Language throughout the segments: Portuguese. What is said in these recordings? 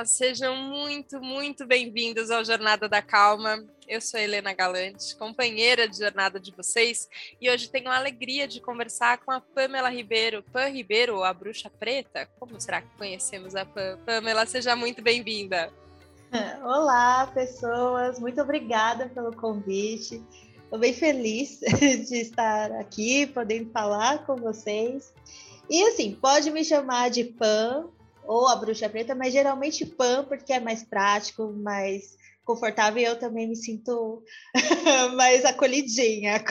Olá, sejam muito, muito bem-vindos ao Jornada da Calma. Eu sou a Helena Galante, companheira de jornada de vocês, e hoje tenho a alegria de conversar com a Pamela Ribeiro. Pam Ribeiro, ou a Bruxa Preta? Como será que conhecemos a Pam? Pamela, seja muito bem-vinda. Olá, pessoas. Muito obrigada pelo convite. Estou bem feliz de estar aqui, podendo falar com vocês. E assim, pode me chamar de Pam ou a Bruxa Preta, mas geralmente Pam, porque é mais prático, mais confortável, e eu também me sinto mais acolhidinha.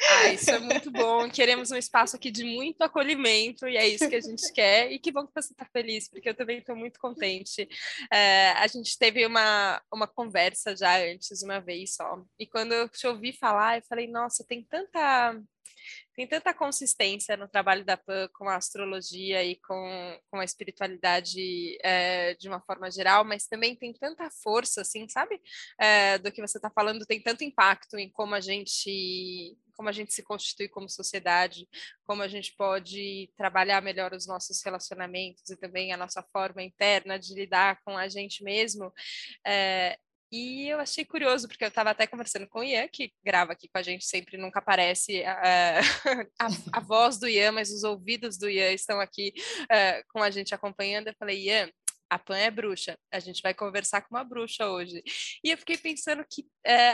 Ah, isso é muito bom. Queremos um espaço aqui de muito acolhimento, e é isso que a gente quer. E que bom que você está feliz, porque eu também estou muito contente. A gente teve uma conversa já antes, uma vez só, e quando eu te ouvi falar, eu falei, nossa, tem tanta consistência no trabalho da Pam com a astrologia e com a espiritualidade de uma forma geral, mas também tem tanta força, assim, sabe? Do que você está falando, tem tanto impacto em como a gente se constitui como sociedade, como a gente pode trabalhar melhor os nossos relacionamentos e também a nossa forma interna de lidar com a gente mesmo. E eu achei curioso, porque eu estava até conversando com o Ian, que grava aqui com a gente sempre, nunca aparece a voz do Ian, mas os ouvidos do Ian estão aqui com a gente acompanhando. Eu falei, Ian, a Pam é bruxa, a gente vai conversar com uma bruxa hoje. E eu fiquei pensando que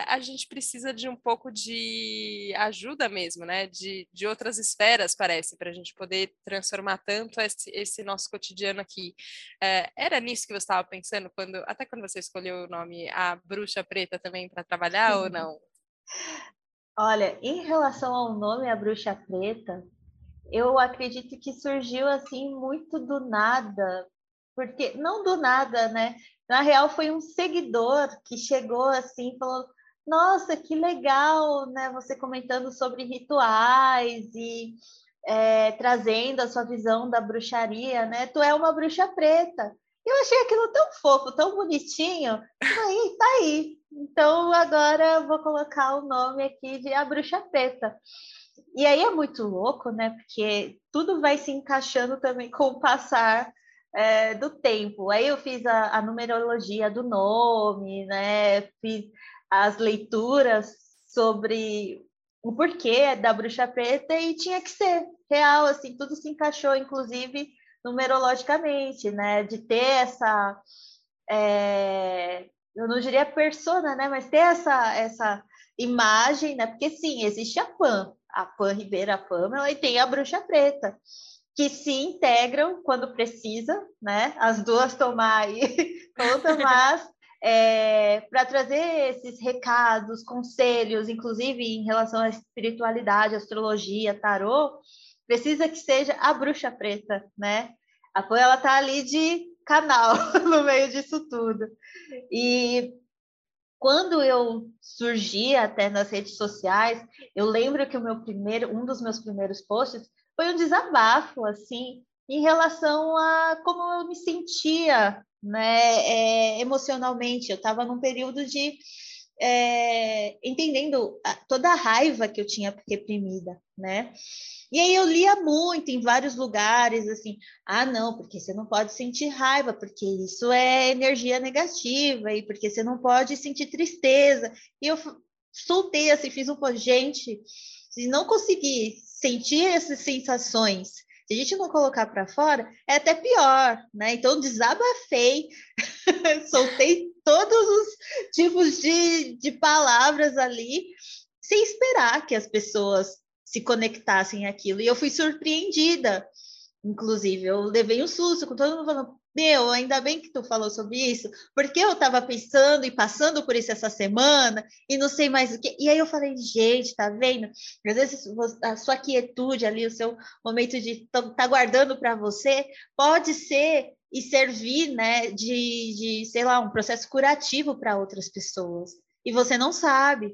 a gente precisa de um pouco de ajuda mesmo, né? De outras esferas, parece, para a gente poder transformar tanto esse nosso cotidiano aqui. Era nisso que você estava pensando, até quando você escolheu o nome A Bruxa Preta também para trabalhar, ou não? Olha, em relação ao nome A Bruxa Preta, eu acredito que surgiu assim muito do nada, porque não do nada, né? Na real, foi um seguidor que chegou assim e falou, nossa, que legal, né? Você comentando sobre rituais e trazendo a sua visão da bruxaria, né? Tu é uma bruxa preta. Eu achei aquilo tão fofo, tão bonitinho. Aí, tá aí. Então, agora vou colocar o nome aqui de A Bruxa Preta. E aí é muito louco, né? Porque tudo vai se encaixando também com o passar do tempo. Aí eu fiz a numerologia do nome, né? Fiz as leituras sobre o porquê da Bruxa Preta e tinha que ser real, assim, tudo se encaixou, inclusive numerologicamente, né? De ter essa, eu não diria persona, né? Mas ter essa imagem, né? Porque sim, existe a Pam Ribeiro, a Pamela, e tem a Bruxa Preta, que se integram quando precisa, né? As duas tomar aí conta, mas para trazer esses recados, conselhos, inclusive em relação à espiritualidade, astrologia, tarô, precisa que seja a Bruxa Preta, né? A Pam, ela tá ali de canal no meio disso tudo. E quando eu surgi até nas redes sociais, eu lembro que um dos meus primeiros posts foi um desabafo, assim, em relação a como eu me sentia, né, emocionalmente. Eu estava num período de entendendo toda a raiva que eu tinha reprimida, né? E aí eu lia muito em vários lugares, assim, ah, não, porque você não pode sentir raiva, porque isso é energia negativa, e porque você não pode sentir tristeza. E eu soltei, assim, fiz um post, gente, se não conseguir sentir essas sensações, se a gente não colocar para fora, é até pior, né? Então, desabafei, soltei todos os tipos de palavras ali, sem esperar que as pessoas se conectassem àquilo. E eu fui surpreendida, inclusive. Eu levei um susto, com todo mundo falando, meu, ainda bem que tu falou sobre isso, porque eu estava pensando e passando por isso essa semana, e não sei mais o que. E aí eu falei, gente, tá vendo? Às vezes a sua quietude ali, o seu momento de tá guardando para você, pode ser e servir, né, de sei lá, um processo curativo para outras pessoas. E você não sabe,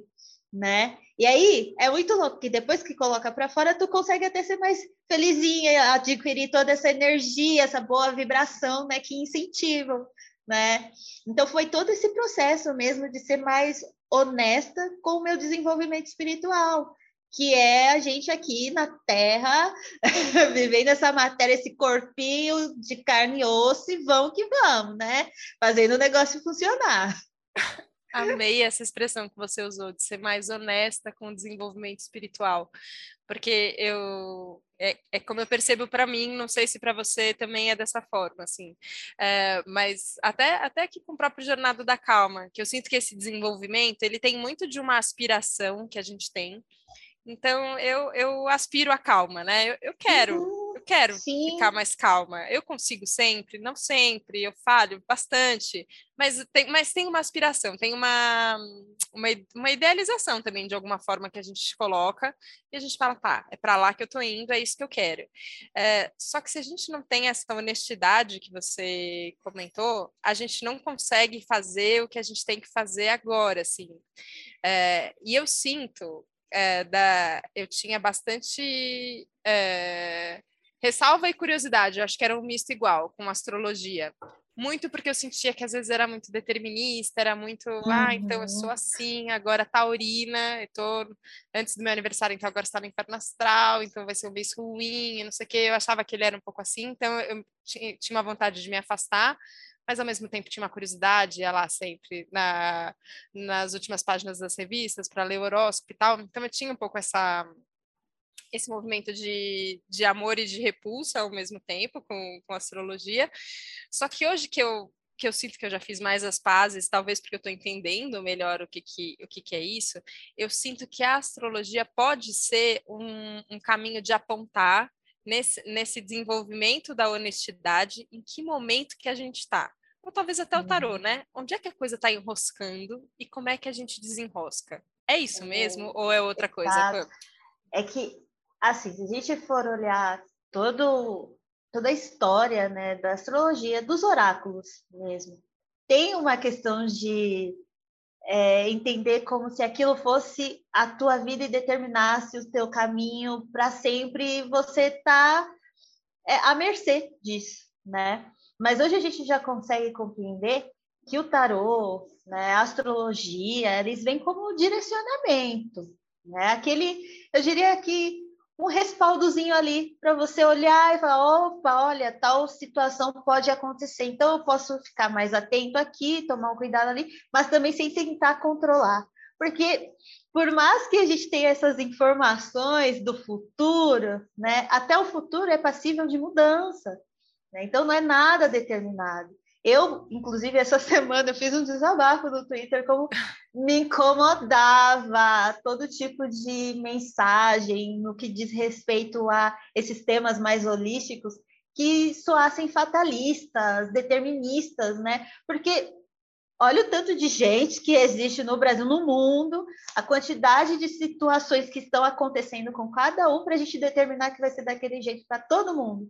né? E aí é muito louco que depois que coloca para fora, tu consegue até ser mais felizinha, adquirir toda essa energia, essa boa vibração, né, que incentivam, né? Então foi todo esse processo mesmo de ser mais honesta com o meu desenvolvimento espiritual, que é a gente aqui na Terra, vivendo essa matéria, esse corpinho de carne e osso, e vamos que vamos, né? Fazendo o negócio funcionar. Amei essa expressão que você usou, de ser mais honesta com o desenvolvimento espiritual, porque é como eu percebo para mim, não sei se para você também é dessa forma, assim, mas até aqui com o próprio Jornada da Calma, que eu sinto que esse desenvolvimento, ele tem muito de uma aspiração que a gente tem. Então, eu aspiro à calma, né? Eu quero, eu quero sim. Ficar mais calma. Eu consigo sempre, não sempre, eu falho bastante, mas tem uma aspiração, tem uma idealização também, de alguma forma, que a gente coloca, e a gente fala, tá, é para lá que eu tô indo, é isso que eu quero. Só que se a gente não tem essa honestidade que você comentou, a gente não consegue fazer o que a gente tem que fazer agora, assim. E eu sinto... eu tinha bastante ressalva e curiosidade, eu acho que era um misto igual com astrologia, muito porque eu sentia que às vezes era muito determinista, era muito, então eu sou assim, agora taurina, eu tô antes do meu aniversário, então agora está no inferno astral, então vai ser um mês ruim, não sei o que, eu achava que ele era um pouco assim, então eu tinha uma vontade de me afastar, mas ao mesmo tempo tinha uma curiosidade, ia lá sempre nas últimas páginas das revistas para ler o horóscopo e tal, então eu tinha um pouco esse movimento de amor e de repulsa ao mesmo tempo com astrologia, só que hoje que eu sinto que eu já fiz mais as pazes, talvez porque eu estou entendendo melhor o que é isso, eu sinto que a astrologia pode ser um caminho de apontar nesse desenvolvimento da honestidade, em que momento que a gente está. Ou talvez até o tarô, né? Onde é que a coisa está enroscando e como é que a gente desenrosca? É isso mesmo ou é outra coisa? É que, assim, se a gente for olhar toda a história, né, da astrologia, dos oráculos mesmo, tem uma questão de entender como se aquilo fosse a tua vida e determinasse o teu caminho para sempre, você tá à mercê disso, né? Mas hoje a gente já consegue compreender que o tarô, né, a astrologia, eles vêm como direcionamento, né? Aquele, eu diria que um respaldozinho ali para você olhar e falar, opa, olha, tal situação pode acontecer, então eu posso ficar mais atento aqui, tomar um cuidado ali, mas também sem tentar controlar, porque por mais que a gente tenha essas informações do futuro, né, até o futuro é passível de mudança, né? Então não é nada determinado. Eu, inclusive, essa semana eu fiz um desabafo no Twitter, como me incomodava todo tipo de mensagem no que diz respeito a esses temas mais holísticos que soassem fatalistas, deterministas, né? Porque olha o tanto de gente que existe no Brasil, no mundo, a quantidade de situações que estão acontecendo com cada um para a gente determinar que vai ser daquele jeito para todo mundo.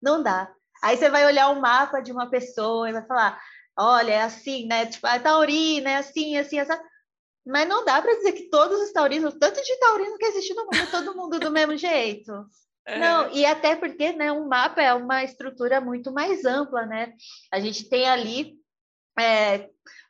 Não dá. Aí você vai olhar o mapa de uma pessoa e vai falar, olha, é assim, né? Tipo, a taurina é assim, assim, assim. Mas não dá para dizer que todos os taurinos, tanto de taurino que existe no mundo, todo mundo do mesmo jeito. Não, e até porque, né, um mapa é uma estrutura muito mais ampla, né? A gente tem ali, o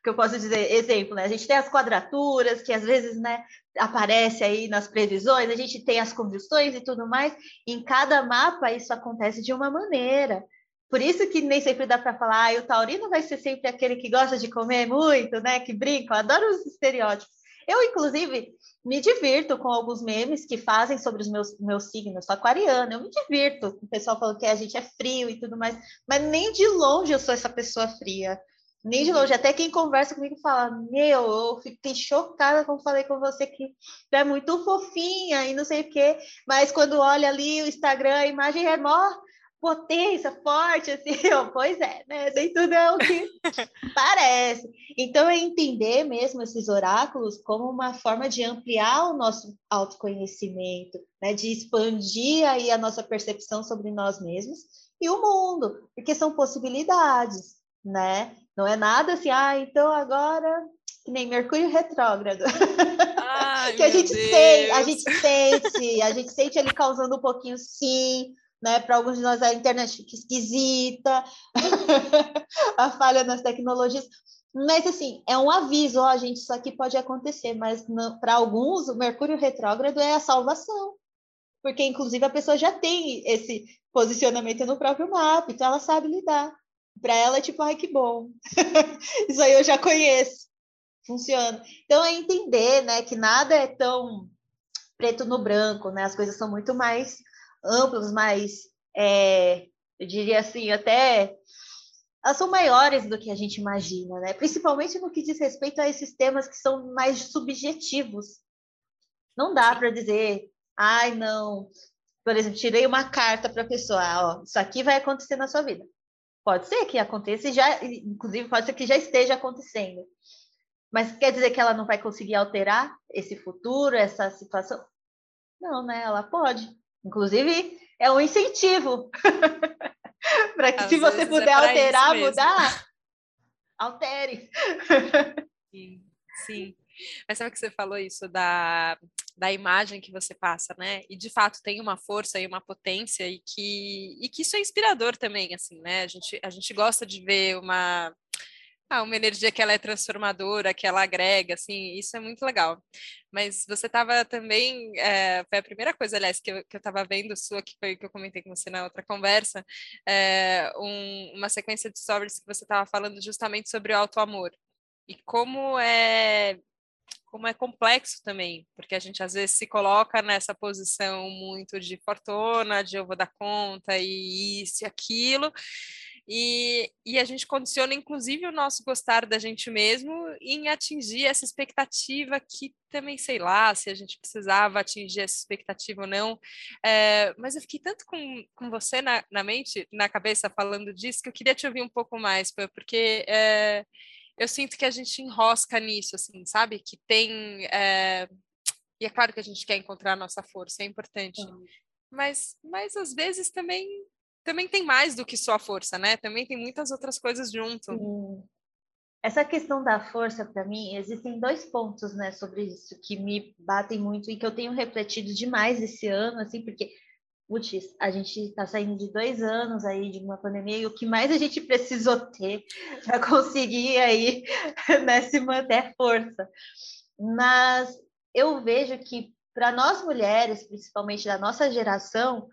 que eu posso dizer, exemplo, né? A gente tem as quadraturas, que às vezes, né, aparece aí nas previsões, a gente tem as conjunções e tudo mais, e em cada mapa isso acontece de uma maneira. Por isso que nem sempre dá para falar, o taurino vai ser sempre aquele que gosta de comer muito, né? Que brinca, eu adoro os estereótipos. Eu, inclusive, me divirto com alguns memes que fazem sobre os meus signos. Eu sou aquariana, eu me divirto. O pessoal falou que a gente é frio e tudo mais, mas nem de longe eu sou essa pessoa fria. Nem de longe. Até quem conversa comigo fala, meu, eu fiquei chocada quando falei com você que é muito fofinha e não sei o quê. Mas quando olha ali o Instagram, a imagem é mó... potência, forte, assim, pois é, né? Nem tudo é o que parece. Então, é entender mesmo esses oráculos como uma forma de ampliar o nosso autoconhecimento, né? De expandir aí a nossa percepção sobre nós mesmos e o mundo, porque são possibilidades, né? Não é nada assim, então agora, que nem Mercúrio retrógrado. Ai, que a gente sente ele causando um pouquinho, sim, né? Para alguns de nós a internet fica esquisita, a falha nas tecnologias, Mas, assim, é um aviso, ó, gente, isso aqui pode acontecer, mas para alguns o Mercúrio retrógrado é a salvação, porque, inclusive, a pessoa já tem esse posicionamento no próprio mapa, então ela sabe lidar. Para ela é tipo, ai, que bom, isso aí eu já conheço, funciona. Então, é entender, né, que nada é tão preto no branco, né, as coisas são muito mais amplas, mais, eu diria assim, até... elas são maiores do que a gente imagina, né? Principalmente no que diz respeito a esses temas que são mais subjetivos. Não dá para dizer, ai, não. Por exemplo, tirei uma carta para a pessoa, ó, isso aqui vai acontecer na sua vida. Pode ser que aconteça, inclusive pode ser que já esteja acontecendo. Mas quer dizer que ela não vai conseguir alterar esse futuro, essa situação? Não, né? Ela pode. Inclusive, é um incentivo. Para que, se você puder alterar, mudar, altere. Sim, sim. Mas sabe que você falou isso da imagem que você passa, né? E, de fato, tem uma força e uma potência e que isso é inspirador também, assim, né? A gente gosta de ver uma energia que ela é transformadora, que ela agrega, assim, isso é muito legal. Mas você estava também, foi a primeira coisa, aliás, que eu estava vendo sua, que foi que eu comentei com você na outra conversa, uma sequência de stories que você estava falando justamente sobre o autoamor. E como é complexo também, porque a gente às vezes se coloca nessa posição muito de fortuna, de eu vou dar conta, e isso e aquilo... E a gente condiciona, inclusive, o nosso gostar da gente mesmo em atingir essa expectativa que também, sei lá, se a gente precisava atingir essa expectativa ou não. Mas eu fiquei tanto com você na cabeça falando disso, que eu queria te ouvir um pouco mais, porque eu sinto que a gente enrosca nisso, assim, sabe? Que tem... e é claro que a gente quer encontrar a nossa força, é importante. Mas às vezes também tem mais do que só a força, né? Também tem muitas outras coisas junto. Sim. Essa questão da força, para mim, existem dois pontos, né, sobre isso, que me batem muito e que eu tenho refletido demais esse ano, assim, porque, putz, a gente está saindo de 2 anos aí de uma pandemia e o que mais a gente precisou ter para conseguir aí, né, se manter é força. Mas eu vejo que, para nós mulheres, principalmente da nossa geração,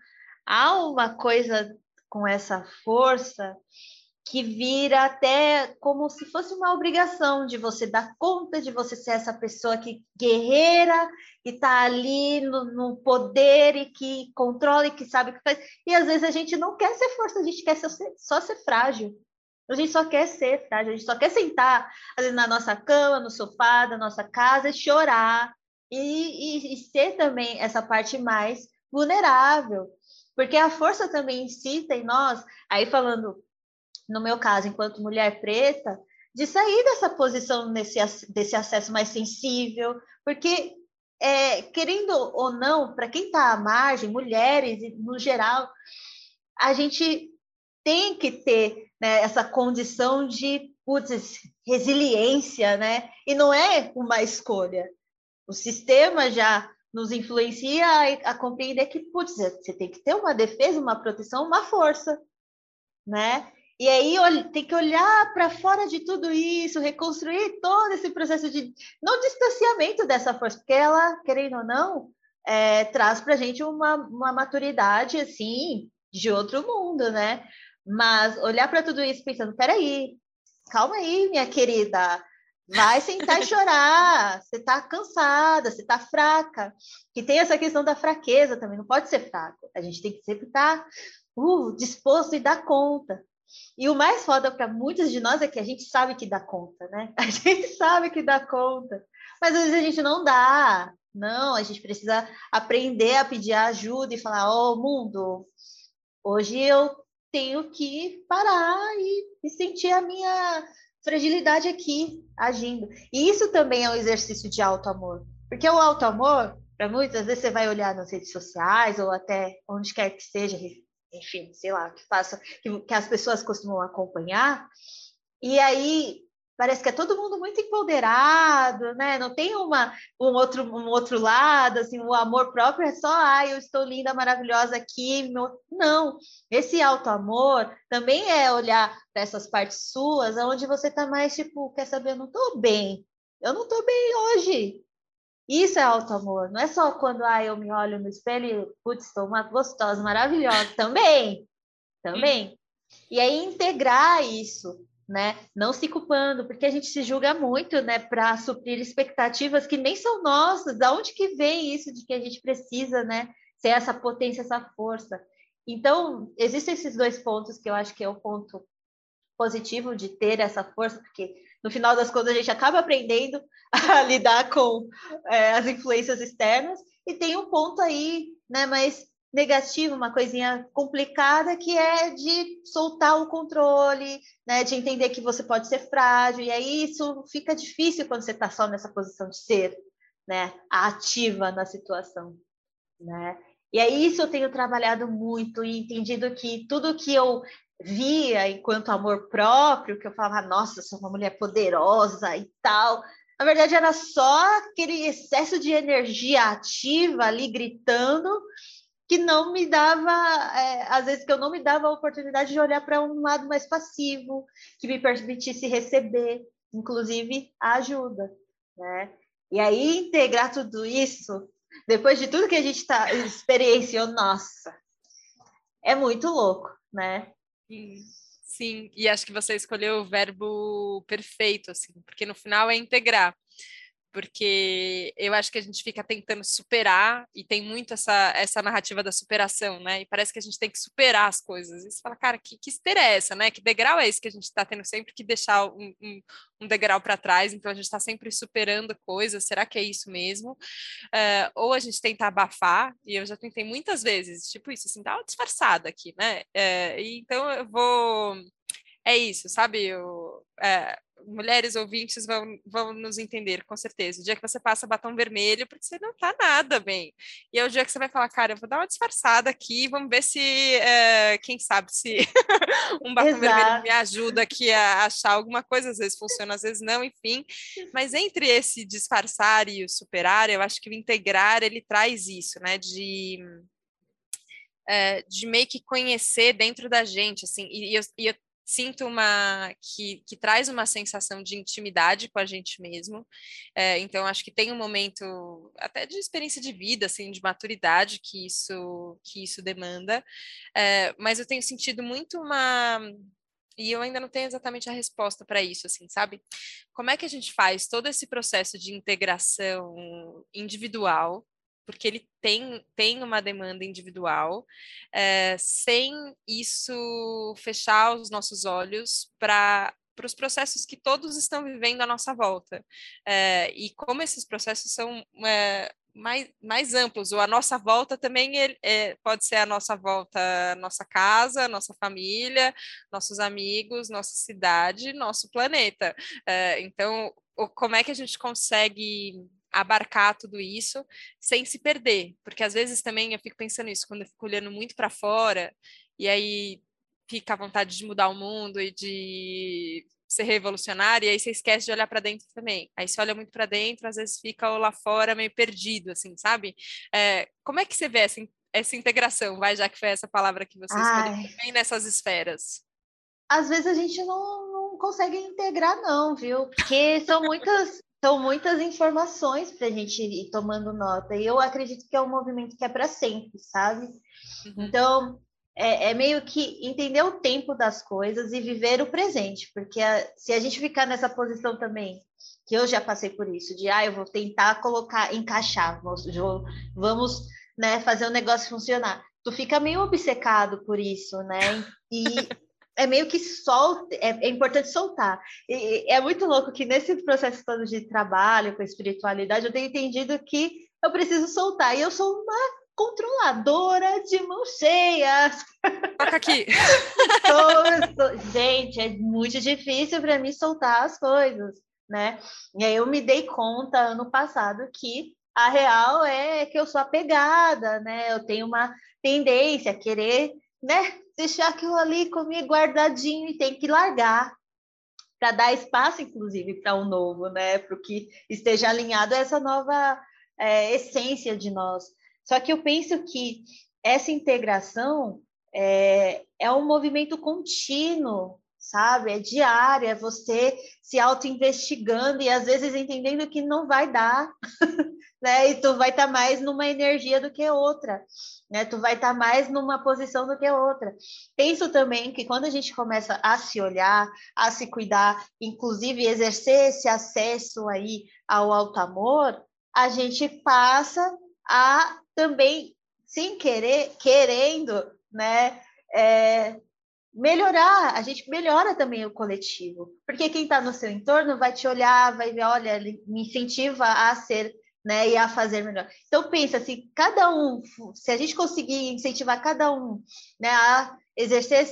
há uma coisa com essa força que vira até como se fosse uma obrigação de você dar conta, de você ser essa pessoa que guerreira, que está ali no poder e que controla e que sabe o que faz. E às vezes a gente não quer ser força, a gente quer só ser frágil. A gente só quer ser frágil, a gente só quer sentar às vezes, na nossa cama, no sofá da nossa casa e chorar. E ser também essa parte mais vulnerável. Porque a força também incita em nós, aí falando, no meu caso, enquanto mulher preta, de sair dessa posição, desse acesso mais sensível, porque, querendo ou não, para quem está à margem, mulheres, no geral, a gente tem que ter, né, essa condição de, putz, resiliência, né? E não é uma escolha. O sistema já... nos influencia a compreender que, putz, você tem que ter uma defesa, uma proteção, uma força, né? E aí tem que olhar para fora de tudo isso, reconstruir todo esse processo de não distanciamento dessa força, porque ela, querendo ou não, traz para a gente uma maturidade, assim, de outro mundo, né? Mas olhar para tudo isso pensando, peraí, calma aí, minha querida, vai sentar e chorar, você está cansada, você está fraca, que tem essa questão da fraqueza também, não pode ser fraco, a gente tem que sempre estar disposto e dar conta. E o mais foda para muitos de nós é que a gente sabe que dá conta, né? A gente sabe que dá conta, mas às vezes a gente não dá, não, a gente precisa aprender a pedir ajuda e falar, mundo, hoje eu tenho que parar e sentir a minha... fragilidade aqui, agindo. E isso também é um exercício de autoamor. Porque o autoamor, para muitas vezes, você vai olhar nas redes sociais ou até onde quer que seja, enfim, sei lá, que as pessoas costumam acompanhar. E aí, Parece que é todo mundo muito empoderado, né? Não tem um outro lado, assim, o amor próprio é só, eu estou linda, maravilhosa aqui. Não, esse autoamor também é olhar para essas partes suas, onde você está mais, tipo, quer saber, eu não estou bem hoje. Isso é autoamor, não é só quando, eu me olho no espelho e, putz, estou uma gostosa, maravilhosa, também. E aí integrar isso, né? Não se culpando, porque a gente se julga muito, né, para suprir expectativas que nem são nossas. Da onde que vem isso de que a gente precisa, né, ser essa potência, essa força? Então, existem esses dois pontos que eu acho que é o ponto positivo de ter essa força, porque no final das contas a gente acaba aprendendo a lidar com as influências externas, e tem um ponto aí, né, mais negativo, uma coisinha complicada, que é de soltar o controle, né, de entender que você pode ser frágil, e aí isso fica difícil quando você está só nessa posição de ser, né, ativa na situação, né? E aí isso eu tenho trabalhado muito e entendido que tudo que eu via enquanto amor próprio, que eu falava, nossa, sou uma mulher poderosa e tal, na verdade era só aquele excesso de energia ativa ali gritando, que não me dava, às vezes que eu não me dava a oportunidade de olhar para um lado mais passivo, que me permitisse receber, inclusive, a ajuda, né? E aí, integrar tudo isso, depois de tudo que a gente experienciou, nossa, é muito louco, né? Sim, e acho que você escolheu o verbo perfeito, assim, porque no final é integrar. Porque eu acho que a gente fica tentando superar, e tem muito essa narrativa da superação, né? E parece que a gente tem que superar as coisas. E você fala, cara, que esteira é essa, né? Que degrau é esse que a gente está tendo sempre que deixar um degrau para trás? Então, a gente está sempre superando coisas. Será que é isso mesmo? Ou a gente tenta abafar, e eu já tentei muitas vezes, tipo isso, assim, dá uma disfarçada aqui, né? Então, eu vou... É isso, sabe? Mulheres ouvintes vão nos entender, com certeza. O dia que você passa batom vermelho, porque você não tá nada bem. E é o dia que você vai falar, cara, eu vou dar uma disfarçada aqui, vamos ver se, quem sabe, se um batom vermelho me ajuda aqui a achar alguma coisa. Às vezes funciona, às vezes não, enfim. Mas entre esse disfarçar e o superar, eu acho que o integrar, ele traz isso, né, de meio que conhecer dentro da gente, assim, e eu sinto que traz uma sensação de intimidade com a gente mesmo, então acho que tem um momento até de experiência de vida, assim, de maturidade que isso demanda, mas eu tenho sentido muito e eu ainda não tenho exatamente a resposta para isso, assim, sabe? Como é que a gente faz todo esse processo de integração individual, porque ele tem uma demanda individual, sem isso fechar os nossos olhos para os processos que todos estão vivendo à nossa volta. E como esses processos são mais amplos, ou a nossa volta também pode ser a nossa volta, nossa casa, nossa família, nossos amigos, nossa cidade, nosso planeta. Então, como é que a gente consegue abarcar tudo isso sem se perder, porque às vezes também eu fico pensando isso, quando eu fico olhando muito para fora, e aí fica a vontade de mudar o mundo e de ser revolucionário, e aí você esquece de olhar para dentro também, aí você olha muito para dentro, às vezes fica lá fora meio perdido, assim, sabe? Como é que você vê essa integração, já que foi essa palavra que você escolheu também nessas esferas? Às vezes a gente não consegue integrar não, viu? Porque são muitas... São muitas informações para a gente ir tomando nota. E eu acredito que é um movimento que é para sempre, sabe? Então, é meio que entender o tempo das coisas e viver o presente. Porque se a gente ficar nessa posição também, que eu já passei por isso, de, eu vou tentar colocar, encaixar, vamos, né, fazer o negócio funcionar. Tu fica meio obcecado por isso, né? E... É meio que solta, é importante soltar. E é muito louco que nesse processo todo de trabalho com a espiritualidade, eu tenho entendido que eu preciso soltar. E eu sou uma controladora de mão cheia. Toca aqui. Gente, é muito difícil para mim soltar as coisas, né? E aí eu me dei conta ano passado que a real é que eu sou apegada, né? Eu tenho uma tendência a querer, né, deixar aquilo ali comigo guardadinho, e tem que largar. para dar espaço, inclusive, para o novo, né? Para o que esteja alinhado a essa nova essência de nós. Só que eu penso que essa integração é um movimento contínuo, sabe? É diário, é você se auto-investigando e, às vezes, entendendo que não vai dar, né? E tu vai estar mais numa energia do que outra, né? Tu vai estar mais numa posição do que outra. Penso também que quando a gente começa a se olhar, a se cuidar, inclusive exercer esse acesso aí ao autoamor, a gente passa a também, sem querer, querendo, né? Melhorar, a gente melhora também o coletivo, porque quem está no seu entorno vai te olhar, vai ver, olha, ele me incentiva a ser, né, e a fazer melhor. Então, pensa assim, cada um, se a gente conseguir incentivar cada um, né, a exercer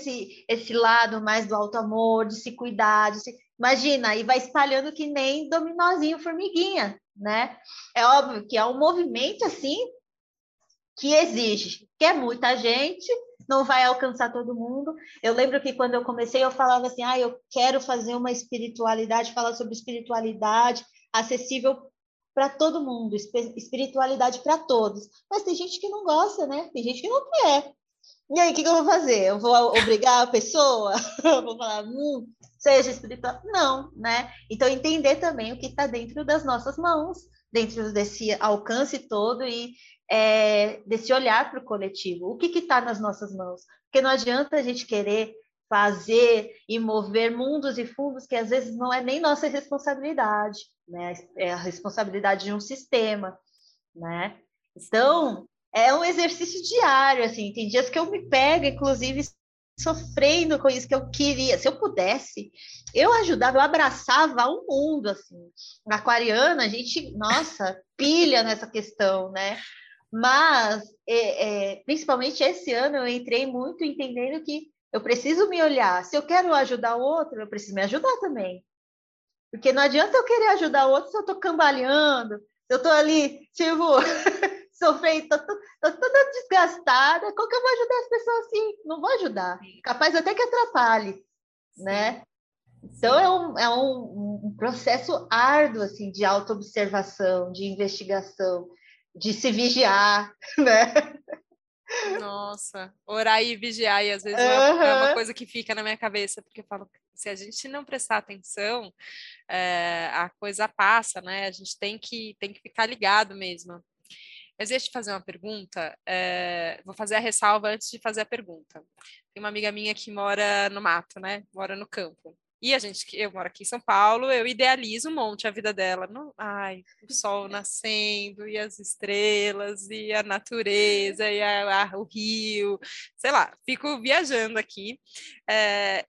esse lado mais do autoamor, de se cuidar, imagina, e vai espalhando que nem dominózinho, formiguinha, né? É óbvio que é um movimento, assim, que exige, que é muita gente, não vai alcançar todo mundo. Eu lembro que quando eu comecei, eu falava assim, eu quero fazer uma espiritualidade, falar sobre espiritualidade acessível para todo mundo, espiritualidade para todos. Mas tem gente que não gosta, né? Tem gente que não quer. E aí, o que eu vou fazer? Eu vou obrigar a pessoa? Eu vou falar, seja espiritual? Não, né? Então, entender também o que está dentro das nossas mãos, dentro desse alcance todo e desse olhar para o coletivo. O que está nas nossas mãos? Porque não adianta a gente querer fazer e mover mundos e fundos que às vezes não é nem nossa responsabilidade, né? É a responsabilidade de um sistema, né? Então, é um exercício diário, assim. Tem dias que eu me pego, inclusive, sofrendo com isso, que eu queria. Se eu pudesse, eu ajudava, eu abraçava o mundo, assim. Na aquariana, a gente, nossa, pilha nessa questão, né? Mas, principalmente esse ano, eu entrei muito entendendo que eu preciso me olhar. Se eu quero ajudar o outro, eu preciso me ajudar também. Porque não adianta eu querer ajudar o outro se eu estou cambaleando, se eu estou ali, tipo, sofrendo, estou toda desgastada. Como que eu vou ajudar as pessoas assim? Não vou ajudar. Capaz até que atrapalhe, né? Então, é um processo árduo, assim, de auto-observação, de investigação, de se vigiar, né? Nossa, orar e vigiar, e às vezes é uma coisa que fica na minha cabeça, porque eu falo, se a gente não prestar atenção, a coisa passa, né? A gente tem que ficar ligado mesmo. Mas deixa eu te fazer uma pergunta, vou fazer a ressalva antes de fazer a pergunta. Tem uma amiga minha que mora no mato, né? Mora no campo. E eu moro aqui em São Paulo, eu idealizo um monte a vida dela. O sol nascendo, e as estrelas, e a natureza, e o rio, sei lá, fico viajando aqui.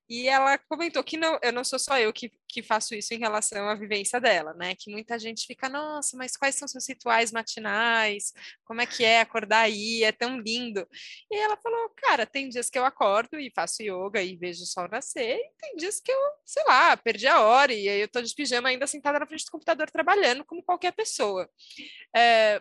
E ela comentou que eu não sou só eu que faço isso em relação à vivência dela, né? Que muita gente fica, nossa, mas quais são seus rituais matinais? Como é que é acordar aí? É tão lindo. E ela falou, cara, tem dias que eu acordo e faço yoga e vejo o sol nascer, e tem dias que eu, sei lá, perdi a hora e aí eu tô de pijama ainda sentada na frente do computador trabalhando como qualquer pessoa.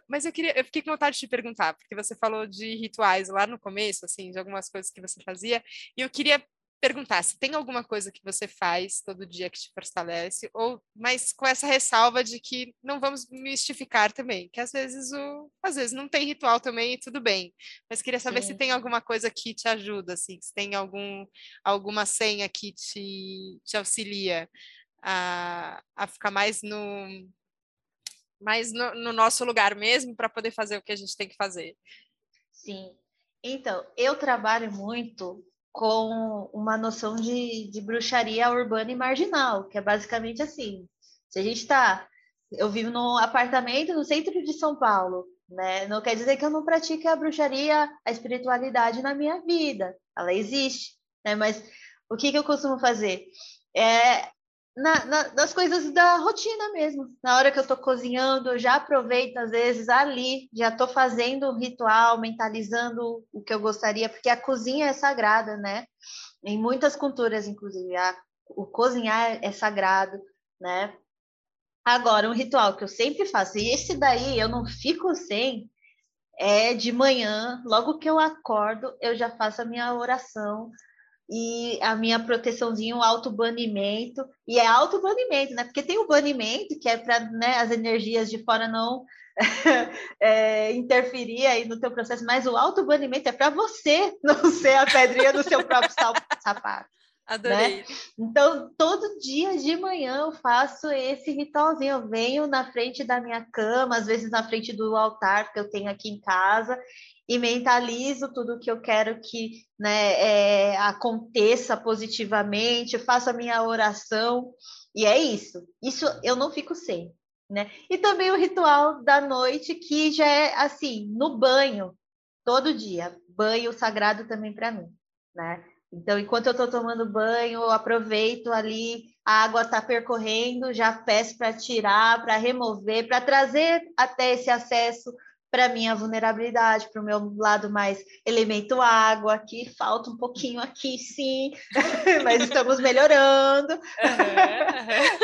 Mas eu fiquei com vontade de te perguntar, porque você falou de rituais lá no começo, assim, de algumas coisas que você fazia, e eu queria perguntar se tem alguma coisa que você faz todo dia que te fortalece, mas com essa ressalva de que não vamos mistificar também, que às vezes não tem ritual também e tudo bem, mas queria saber se tem alguma coisa que te ajuda, assim, se tem alguma senha que te auxilia a ficar mais no nosso lugar mesmo para poder fazer o que a gente tem que fazer. Sim, então, eu trabalho muito com uma noção de bruxaria urbana e marginal, que é basicamente assim, se a gente eu vivo num apartamento no centro de São Paulo, né? Não quer dizer que eu não pratique a bruxaria, a espiritualidade na minha vida, ela existe, né? Mas o que eu costumo fazer? Nas coisas da rotina mesmo, na hora que eu estou cozinhando, eu já aproveito às vezes ali, já estou fazendo um ritual, mentalizando o que eu gostaria, porque a cozinha é sagrada, né? Em muitas culturas, inclusive, o cozinhar é sagrado, né? Agora, um ritual que eu sempre faço, e esse daí eu não fico sem, de manhã, logo que eu acordo, eu já faço a minha oração e a minha proteçãozinha, o auto-banimento, e é auto-banimento, né? Porque tem o banimento, que é para, né, as energias de fora não interferir aí no teu processo, mas o auto-banimento é para você não ser a pedrinha do seu próprio sapato. Adorei. Né? Então, todo dia de manhã eu faço esse ritualzinho, eu venho na frente da minha cama, às vezes na frente do altar que eu tenho aqui em casa, e mentalizo tudo o que eu quero que, né, aconteça positivamente, eu faço a minha oração, e é isso. Isso eu não fico sem, né? E também o ritual da noite, que já é assim, no banho, todo dia, banho sagrado também para mim, né? Então, enquanto eu estou tomando banho, eu aproveito ali, a água está percorrendo, já peço para tirar, para remover, para trazer até esse acesso para a minha vulnerabilidade, para o meu lado mais elemento água, que falta um pouquinho aqui, sim, mas estamos melhorando,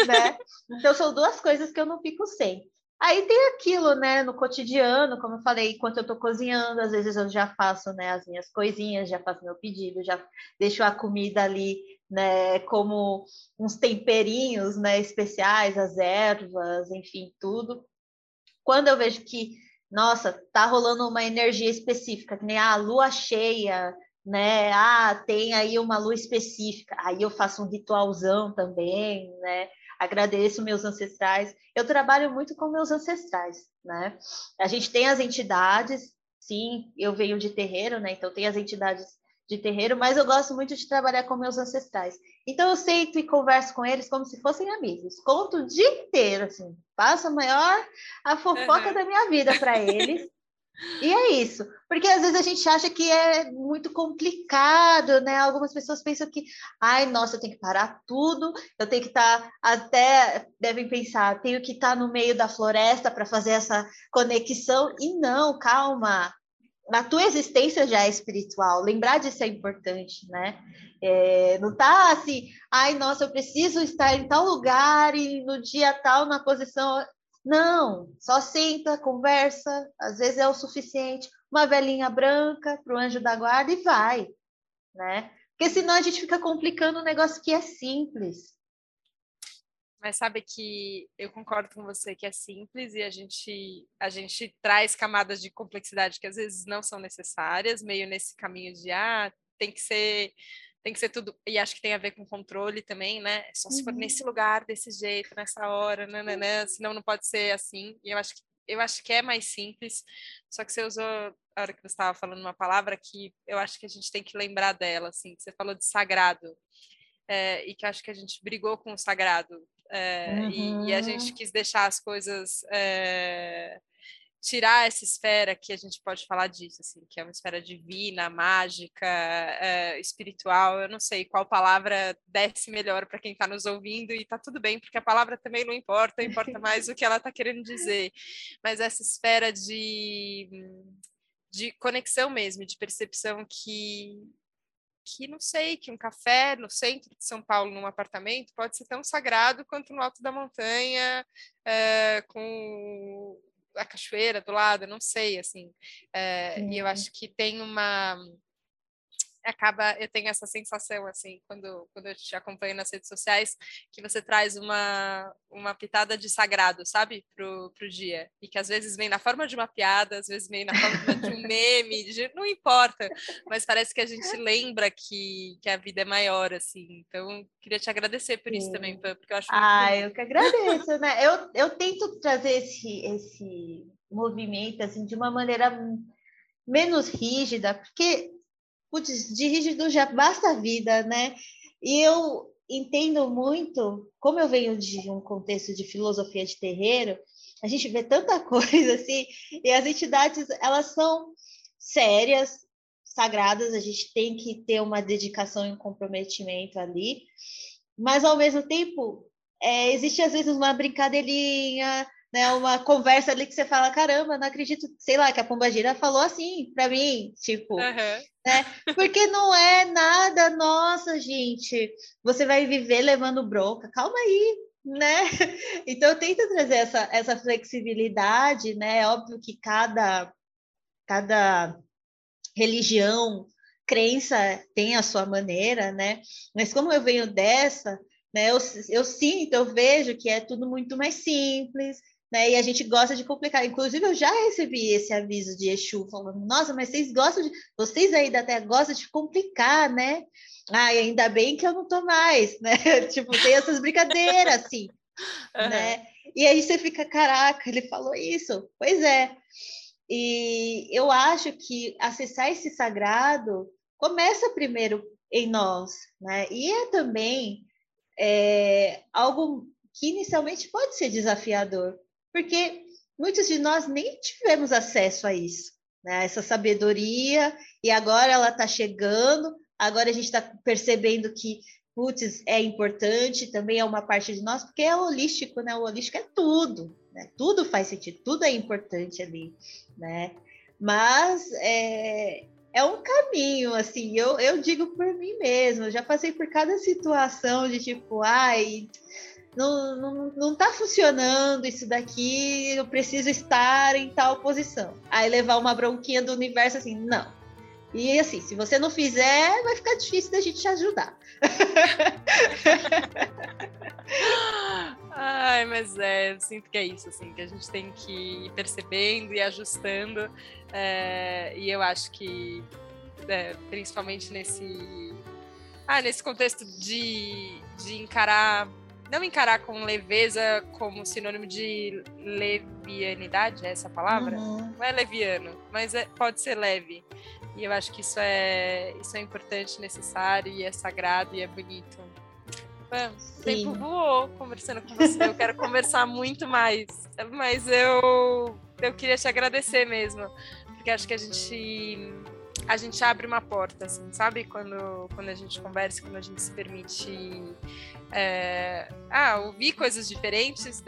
né? Então, são duas coisas que eu não fico sem. Aí tem aquilo, né, no cotidiano, como eu falei, enquanto eu tô cozinhando, às vezes eu já faço, né, as minhas coisinhas, já faço meu pedido, já deixo a comida ali, né, como uns temperinhos, né, especiais, as ervas, enfim, tudo. Quando eu vejo que, nossa, tá rolando uma energia específica, que nem a lua cheia, né, ah, tem aí uma lua específica, aí eu faço um ritualzão também, né, agradeço meus ancestrais. Eu trabalho muito com meus ancestrais, né? A gente tem as entidades, sim, eu venho de terreiro, né? Então tem as entidades de terreiro, mas eu gosto muito de trabalhar com meus ancestrais. Então eu sento e converso com eles como se fossem amigos. Conto o dia inteiro, assim, passo a fofoca da minha vida para eles. E é isso, porque às vezes a gente acha que é muito complicado, né? Algumas pessoas pensam que, ai, nossa, eu tenho que parar tudo, eu tenho que estar, até devem pensar, tenho que estar no meio da floresta para fazer essa conexão. E não, calma, a tua existência já é espiritual, lembrar disso é importante, né? Não tá assim, ai, nossa, eu preciso estar em tal lugar e no dia tal, na posição... Não, só senta, conversa, às vezes é o suficiente, uma velinha branca para o anjo da guarda e vai, né? Porque senão a gente fica complicando um negócio que é simples. Mas sabe que eu concordo com você que é simples e a gente traz camadas de complexidade que às vezes não são necessárias, meio nesse caminho de, tem que ser tudo, e acho que tem a ver com controle também, né? Só se for nesse lugar, desse jeito, nessa hora, né? Senão não pode ser assim. E eu acho que é mais simples, só que você usou, a hora que você estava falando, uma palavra que eu acho que a gente tem que lembrar dela, assim, que você falou de sagrado, e que eu acho que a gente brigou com o sagrado, e a gente quis deixar as coisas... tirar essa esfera que a gente pode falar disso, assim, que é uma esfera divina, mágica, espiritual, eu não sei qual palavra desce melhor para quem está nos ouvindo, e está tudo bem, porque a palavra também não importa, importa mais o que ela está querendo dizer, mas essa esfera de conexão mesmo, de percepção que não sei, que um café no centro de São Paulo, num apartamento, pode ser tão sagrado quanto no alto da montanha, com... a cachoeira do lado, não sei, assim, e eu acho que tem eu tenho essa sensação, assim, quando eu te acompanho nas redes sociais, que você traz uma pitada de sagrado, sabe, pro dia, e que às vezes vem na forma de uma piada, às vezes vem na forma de um meme, não importa, mas parece que a gente lembra que a vida é maior, assim, então queria te agradecer por isso também, Pam, porque eu acho muito... eu que agradeço, né, eu tento trazer esse movimento, assim, de uma maneira menos rígida, porque de rígido já basta a vida, né? E eu entendo muito, como eu venho de um contexto de filosofia de terreiro, a gente vê tanta coisa assim, e as entidades, elas são sérias, sagradas, a gente tem que ter uma dedicação e um comprometimento ali, mas ao mesmo tempo, existe às vezes uma brincadeirinha, né, uma conversa ali que você fala, caramba, não acredito, sei lá, que a Pomba Gira falou assim para mim, tipo, né? Porque não é nada, nossa, gente, você vai viver levando bronca, calma aí, né? Então eu tento trazer essa flexibilidade, né? É óbvio que cada religião crença tem a sua maneira, né? Mas como eu venho dessa, né, eu sinto, eu vejo que é tudo muito mais simples, né? E a gente gosta de complicar. Inclusive, eu já recebi esse aviso de Exu, falando, nossa, mas vocês gostam de... Vocês aí da Terra gostam de complicar, né? Ai, ainda bem que eu não tô mais, né? Tipo, tem essas brincadeiras, assim, uhum. Né? E aí você fica, caraca, ele falou isso? Pois é. E eu acho que acessar esse sagrado começa primeiro em nós, né? E é também algo que inicialmente pode ser desafiador, porque muitos de nós nem tivemos acesso a isso, né? Essa sabedoria, e agora ela está chegando, agora a gente está percebendo que, putz, é importante, também é uma parte de nós, porque é holístico, né? O holístico é tudo, né? Tudo faz sentido, tudo é importante ali, né? Mas é um caminho, assim, eu digo por mim mesma, eu já passei por cada situação de tipo, ai... Não está funcionando isso daqui, eu preciso estar em tal posição. Aí levar uma bronquinha do universo assim, não. E assim, se você não fizer, vai ficar difícil da gente te ajudar. Ai, mas eu sinto que é isso, assim, que a gente tem que ir percebendo e ajustando. E eu acho que, principalmente nesse contexto de encarar... Não encarar com leveza como sinônimo de levianidade, é essa palavra? Uhum. Não é leviano, mas pode ser leve. E eu acho que isso é importante, necessário, e é sagrado, e é bonito. O tempo voou conversando com você. Eu quero conversar muito mais, mas eu queria te agradecer mesmo, porque acho que a gente abre uma porta, assim, sabe? Quando a gente conversa, quando a gente se permite ouvir coisas diferentes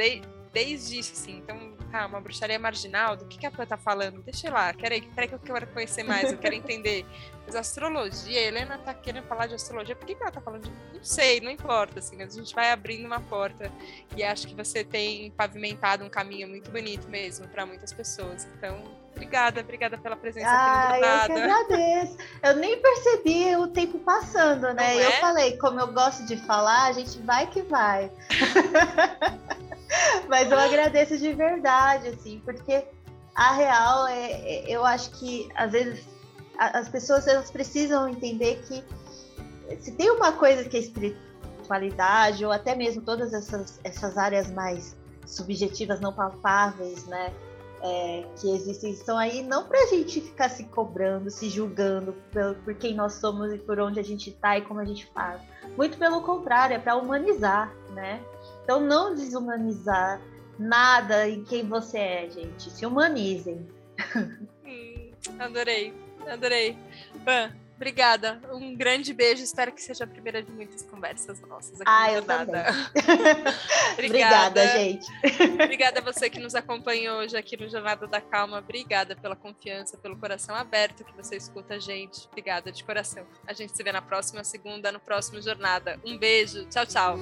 desde isso, assim. Então, uma bruxaria marginal, do que a Pan tá falando? Deixa eu ir lá, peraí que eu quero conhecer mais, eu quero entender. Mas astrologia, a Helena tá querendo falar de astrologia, por que ela tá falando de... Não sei, não importa, assim, mas a gente vai abrindo uma porta, e acho que você tem pavimentado um caminho muito bonito mesmo para muitas pessoas, então... Obrigada pela presença aqui no Jornada. Eu que agradeço. Eu nem percebi o tempo passando, né? Eu falei, como eu gosto de falar, a gente vai que vai. Mas eu agradeço de verdade, assim, porque a real eu acho que, às vezes, as pessoas elas precisam entender que se tem uma coisa que é espiritualidade, ou até mesmo todas essas áreas mais subjetivas, não palpáveis, né? Que existem, estão aí não para a gente ficar se cobrando, se julgando por quem nós somos e por onde a gente está e como a gente faz. Muito pelo contrário, é para humanizar, né? Então não desumanizar nada em quem você é, gente. Se humanizem. Adorei. Pan, obrigada. Um grande beijo. Espero que seja a primeira de muitas conversas nossas aqui. Eu também. Obrigada, gente. Obrigada a você que nos acompanhou hoje aqui no Jornada da Calma. Obrigada pela confiança, pelo coração aberto que você escuta a gente. Obrigada de coração. A gente se vê na próxima segunda, no próximo Jornada. Um beijo. Tchau, tchau.